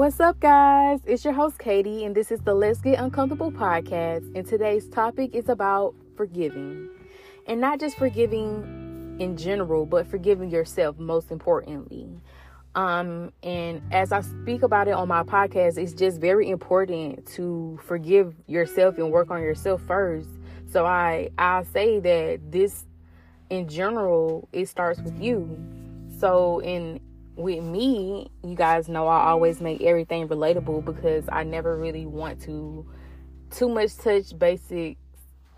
What's up, guys? It's your host, Katie, and this is the Let's Get Uncomfortable podcast. And today's topic is about forgiving. And not just forgiving in general, but forgiving yourself, most importantly. And as I speak about it on my podcast, it's just very important to forgive yourself and work on yourself first. So I'll say that this, in general, it starts with you. So with me, you guys know I always make everything relatable because I never really want to too much touch basics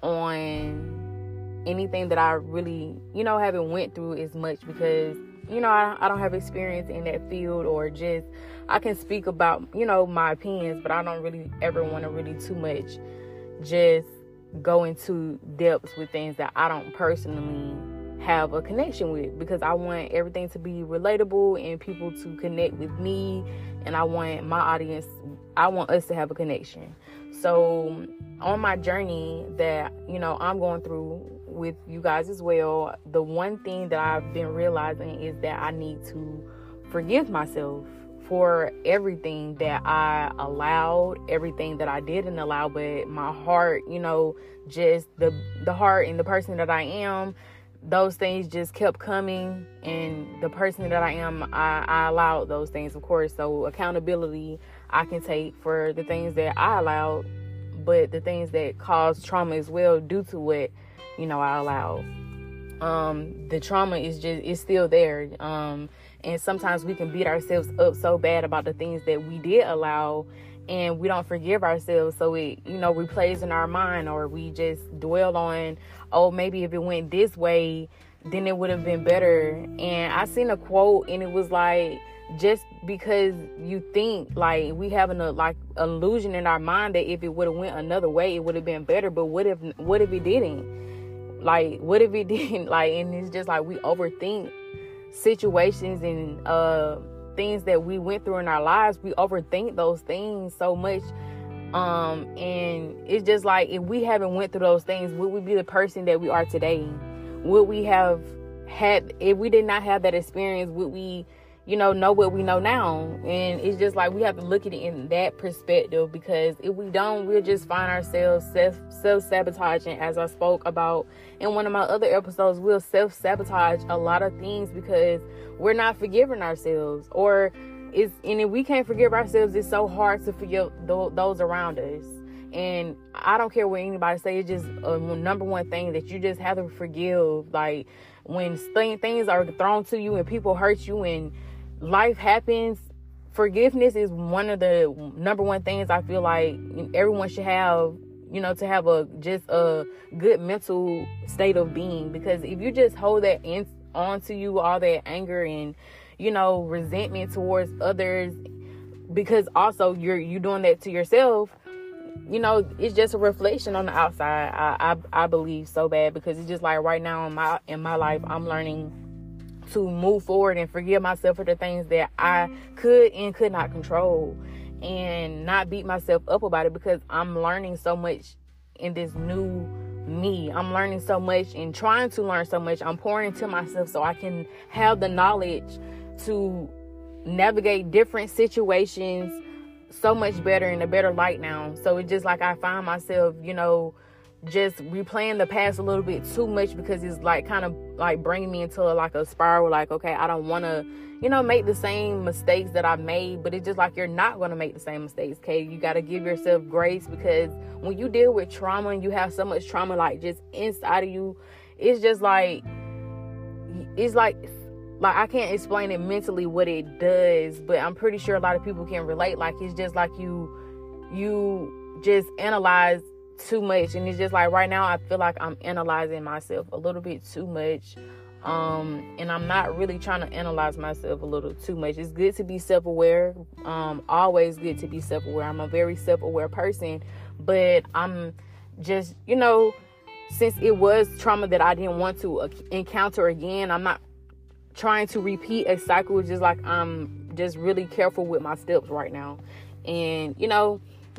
on anything that I really, haven't went through as much because, I don't have experience in that field, or just I can speak about, my opinions, but I don't really ever want to really too much just go into depths with things that I don't personally have a connection with, because I want everything to be relatable and people to connect with me, and I want my audience, I want us to have a connection. So on my journey that I'm going through with you guys as well, the one thing that I've been realizing is that I need to forgive myself for everything that I allowed, everything that I didn't allow, but my heart, just the heart and the person that I am, those things just kept coming, and the person that I am, I allowed those things, of course. So accountability I can take for the things that I allowed, but the things that caused trauma as well due to what, I allowed. The trauma is just, it's still there. And sometimes we can beat ourselves up so bad about the things that we did allow, and we don't forgive ourselves. So it, replays in our mind, or we just dwell on, oh, maybe if it went this way, then it would have been better. And I seen a quote, and it was like, just because you think, like, we having an illusion in our mind that if it would have went another way, it would have been better. But what if it didn't? Like, what if it didn't? Like, and it's just like we overthink situations and, things that we went through in our lives. We overthink those things so much, and it's just like, if we haven't went through those things, would we be the person that we are today? Would we have had, if we did not have that experience, would we know what we know now? And it's just like, we have to look at it in that perspective, because if we don't, we'll just find ourselves self-sabotaging. As I spoke about in one of my other episodes, we'll self-sabotage a lot of things because we're not forgiving ourselves, and if we can't forgive ourselves, it's so hard to forgive those around us. And I don't care what anybody say, it's just a number one thing that you just have to forgive. Like, when things are thrown to you and people hurt you and life happens, forgiveness is one of the number one things I feel like everyone should have, to have a good mental state of being. Because if you just hold that onto you, all that anger and, resentment towards others, because also you're doing that to yourself, it's just a reflection on the outside. I believe so bad, because it's just like right now in my life, I'm learning to move forward and forgive myself for the things that I could and could not control, and not beat myself up about it, because I'm learning so much in this new me. I'm learning so much and trying to learn so much. I'm pouring into myself so I can have the knowledge to navigate different situations so much better, in a better light now. So it's just like I find myself, just replaying the past a little bit too much, because it's like kind of like bringing me into a spiral. Like, okay, I don't want to, make the same mistakes that I made. But it's just like, you're not going to make the same mistakes, Katie. You got to give yourself grace, because when you deal with trauma and you have so much trauma, like, just inside of you, it's just like, Like, I can't explain it mentally what it does, but I'm pretty sure a lot of people can relate. Like, it's just like you just analyze too much. And it's just like right now, I feel like I'm analyzing myself a little bit too much. And I'm not really trying to analyze myself a little too much. It's good to be self-aware. Always good to be self-aware. I'm a very self-aware person, but I'm just, since it was trauma that I didn't want to encounter again, I'm not trying to repeat a cycle. Is just like, I'm just really careful with my steps right now, and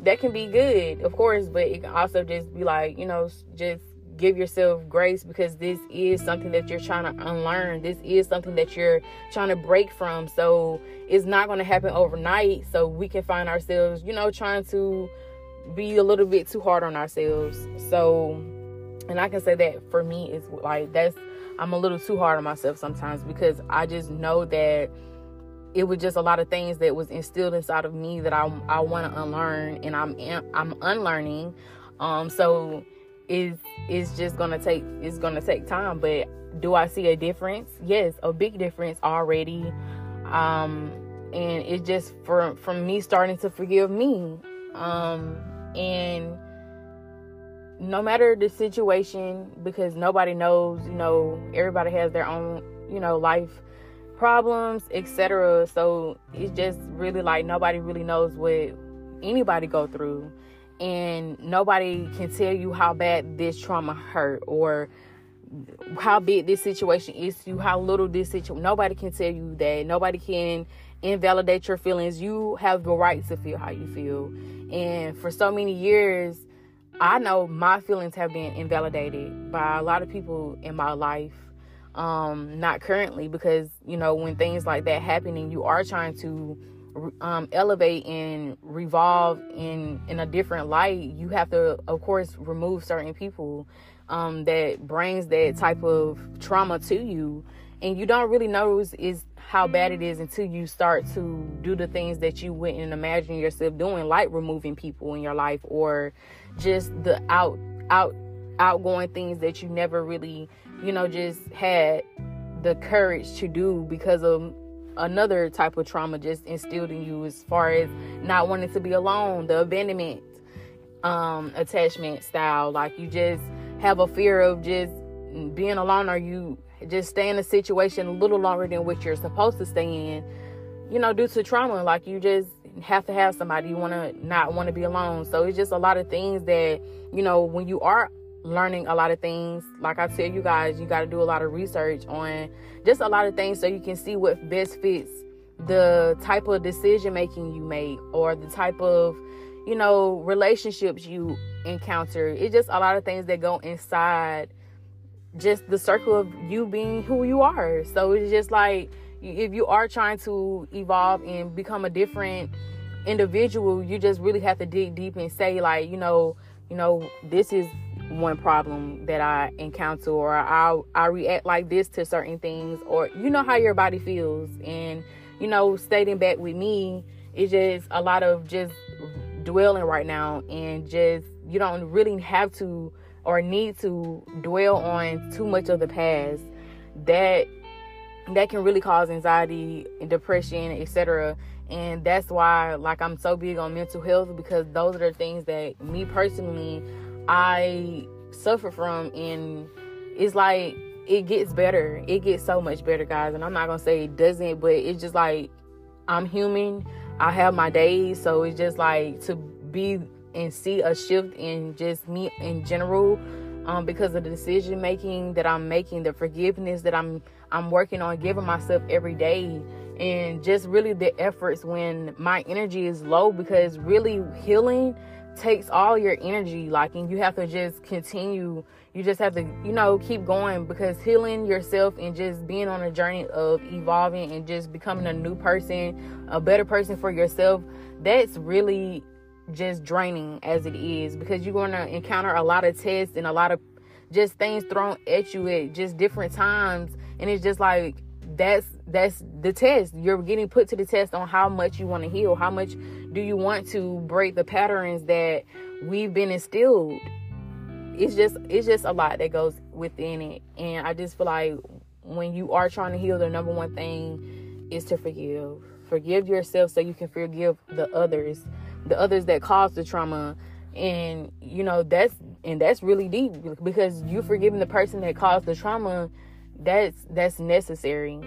that can be good, of course, but it can also just be like, just give yourself grace, because this is something that you're trying to unlearn. This is something that you're trying to break from. So it's not going to happen overnight. So we can find ourselves, you know, trying to be a little bit too hard on ourselves. So, and I can say that for me is like, that's, I'm a little too hard on myself sometimes, because I just know that it was just a lot of things that was instilled inside of me that I want to unlearn, and I'm unlearning. So it's just gonna take time. But do I see a difference? Yes, a big difference already. And it's just from me starting to forgive me. And no matter the situation, because nobody knows, you know, everybody has their own, you know, life problems, etc. So it's just really like nobody really knows what anybody go through, and nobody can tell you how bad this trauma hurt, or how big this situation is to you, how little this situation. Nobody can tell you that. Nobody can invalidate your feelings. You have the right to feel how you feel. And for so many years, I know my feelings have been invalidated by a lot of people in my life. Not currently, because, you know, when things like that happen and you are trying to elevate and revolve in a different light, you have to, of course, remove certain people that brings that type of trauma to you. And you don't really know is how bad it is until you start to do the things that you wouldn't imagine yourself doing, like removing people in your life, or just the outgoing things that you never really, you know, just had the courage to do because of another type of trauma just instilled in you, as far as not wanting to be alone, the abandonment attachment style. Like, you just have a fear of just being alone, or you just stay in a situation a little longer than what you're supposed to stay in, you know, due to trauma. Like, you just have to have somebody. You want to not want to be alone. So it's just a lot of things that, you know, when you are learning a lot of things, like I tell you guys, you got to do a lot of research on just a lot of things so you can see what best fits the type of decision making you make, or the type of, you know, relationships you encounter. It's just a lot of things that go inside just the circle of you being who you are. So it's just like, if you are trying to evolve and become a different individual, you just really have to dig deep and say, like, you know, this is one problem that I encounter, or I react like this to certain things, or, you know, how your body feels. And, you know, stating back with me, it's just a lot of just dwelling right now, and just, you don't really have to or need to dwell on too much of the past. That can really cause anxiety and depression, etc. And that's why, like, I'm so big on mental health, because those are the things that me personally I suffer from. And it's like, it gets better. It gets so much better, guys. And I'm not gonna say it doesn't, but it's just like, I'm human. I have my days. So it's just like, to be and see a shift in just me in general, because of the decision making that I'm making, the forgiveness that I'm working on giving myself every day, and just really the efforts when my energy is low, because really healing takes all your energy, like, and you have to just continue. You just have to, you know, keep going, because healing yourself and just being on a journey of evolving and just becoming a new person, a better person for yourself, that's really just draining as it is, because you're going to encounter a lot of tests and a lot of just things thrown at you at just different times. And it's just like, that's the test. You're getting put to the test on how much you want to heal, how much do you want to break the patterns that we've been instilled. It's just a lot that goes within it. And I just feel like when you are trying to heal, the number one thing is to forgive yourself, so you can forgive the others that caused the trauma. And, you know, that's really deep, because you forgiving the person that caused the trauma, that's necessary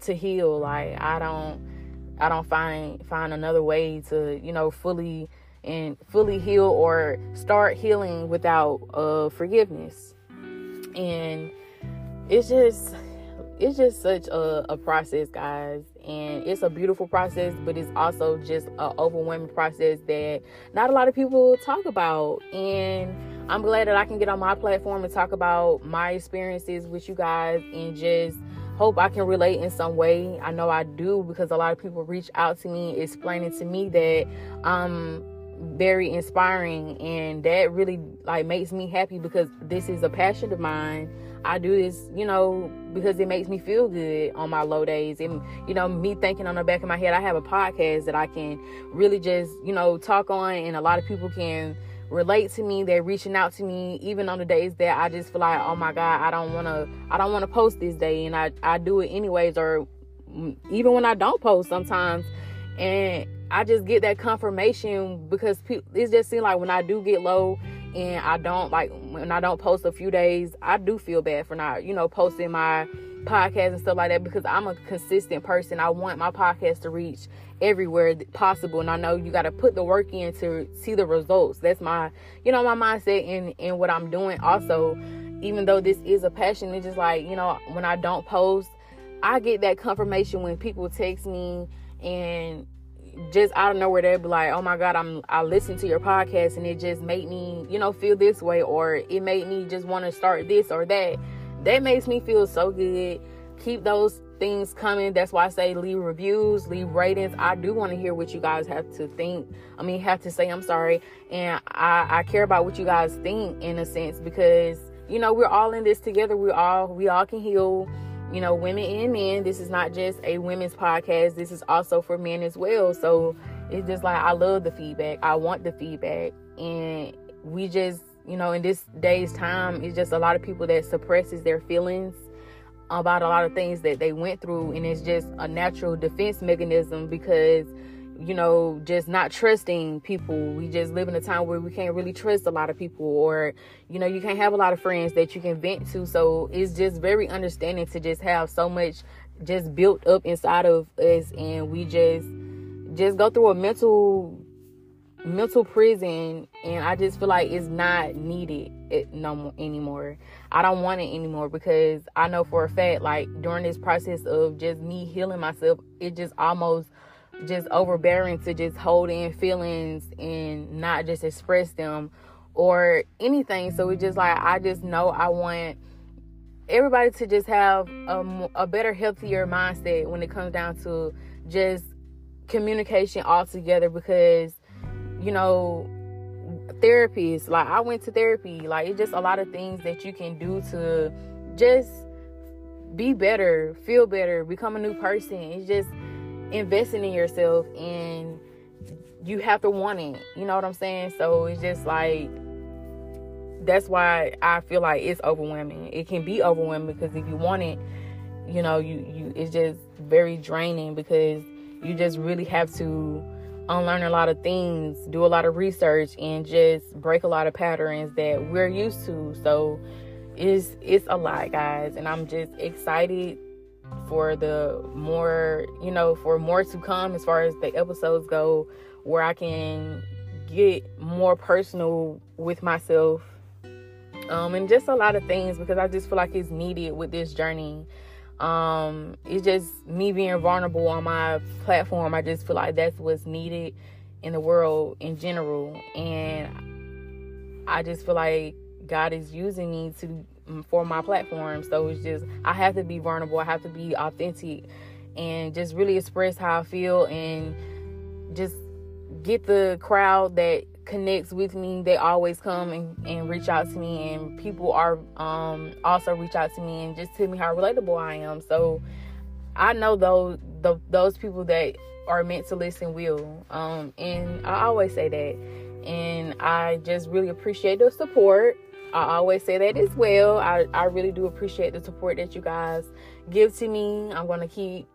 to heal. Like, I don't find another way to, you know, fully heal or start healing without forgiveness. And it's just such a process, guys. And it's a beautiful process, but it's also just an overwhelming process that not a lot of people talk about. And I'm glad that I can get on my platform and talk about my experiences with you guys and just hope I can relate in some way. I know I do, because a lot of people reach out to me explaining to me that very inspiring, and that really like makes me happy, because this is a passion of mine. I do this, you know, because it makes me feel good on my low days. And, you know, me thinking on the back of my head, I have a podcast that I can really just, you know, talk on, and a lot of people can relate to me. They're reaching out to me even on the days that I just feel like, oh my God, I don't want to post this day, and I do it anyways, or even when I don't post sometimes. And I just get that confirmation, because it just seems like when I do get low and when I don't post a few days, I do feel bad for not, you know, posting my podcast and stuff like that, because I'm a consistent person. I want my podcast to reach everywhere possible, and I know you got to put the work in to see the results. That's my, you know, my mindset in what I'm doing. Also, even though this is a passion, it's just like, you know, when I don't post, I get that confirmation when people text me, and just out of nowhere they'll be like, oh my God, I listened to your podcast, and it just made me, you know, feel this way, or it made me just want to start this or that. That makes me feel so good. Keep those things coming. That's why I say leave reviews, leave ratings. I do want to hear what you guys have to say, I'm sorry. And I care about what you guys think, in a sense, because, you know, we're all in this together. We all can heal. You know, women and men. This is not just a women's podcast. This is also for men as well. So it's just like, I love the feedback. I want the feedback. And we just, you know, in this day's time, it's just a lot of people that suppresses their feelings about a lot of things that they went through. And it's just a natural defense mechanism, because, you know, just not trusting people. We just live in a time where we can't really trust a lot of people, or, you know, you can't have a lot of friends that you can vent to. So it's just very understanding to just have so much just built up inside of us, and we just go through a mental prison. And I just feel like it's not needed anymore. I don't want it anymore, because I know for a fact, like, during this process of just me healing myself, it just almost just overbearing to just hold in feelings and not just express them or anything. So it's just like, I just know I want everybody to just have a better, healthier mindset when it comes down to just communication altogether, because, you know, therapists, like, I went to therapy. Like, it's just a lot of things that you can do to just be better, feel better, become a new person. It's just investing in yourself, and you have to want it, you know what I'm saying? So it's just like, that's why I feel like it's overwhelming. It can be overwhelming, because if you want it, you know, you it's just very draining, because you just really have to unlearn a lot of things, do a lot of research, and just break a lot of patterns that we're used to. So it's a lot, guys, and I'm just excited for more to come, as far as the episodes go, where I can get more personal with myself, and just a lot of things, because I just feel like it's needed with this journey. It's just me being vulnerable on my platform. I just feel like that's what's needed in the world in general, and I just feel like God is using me for my platform. So it's just, I have to be vulnerable, I have to be authentic, and just really express how I feel, and just get the crowd that connects with me. They always come and reach out to me, and people are also reach out to me and just tell me how relatable I am. So I know those people that are meant to listen will, and I always say that, and I just really appreciate the support. I always say that as well. I really do appreciate the support that you guys give to me. I'm going to keep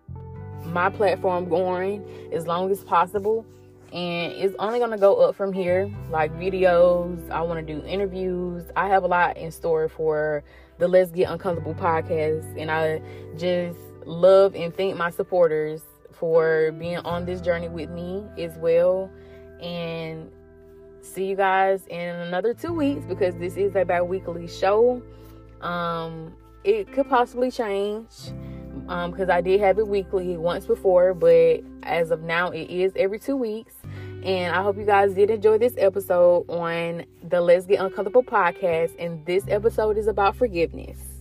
my platform going as long as possible, and it's only going to go up from here. Like videos, I want to do interviews. I have a lot in store for the Let's Get Uncomfortable podcast, and I just love and thank my supporters for being on this journey with me as well. And see you guys in another 2 weeks, because this is a bi-weekly show. It could possibly change, because I did have it weekly once before, but as of now it is every 2 weeks. And I hope you guys did enjoy this episode on the Let's Get Uncomfortable podcast. And this episode is about forgiveness.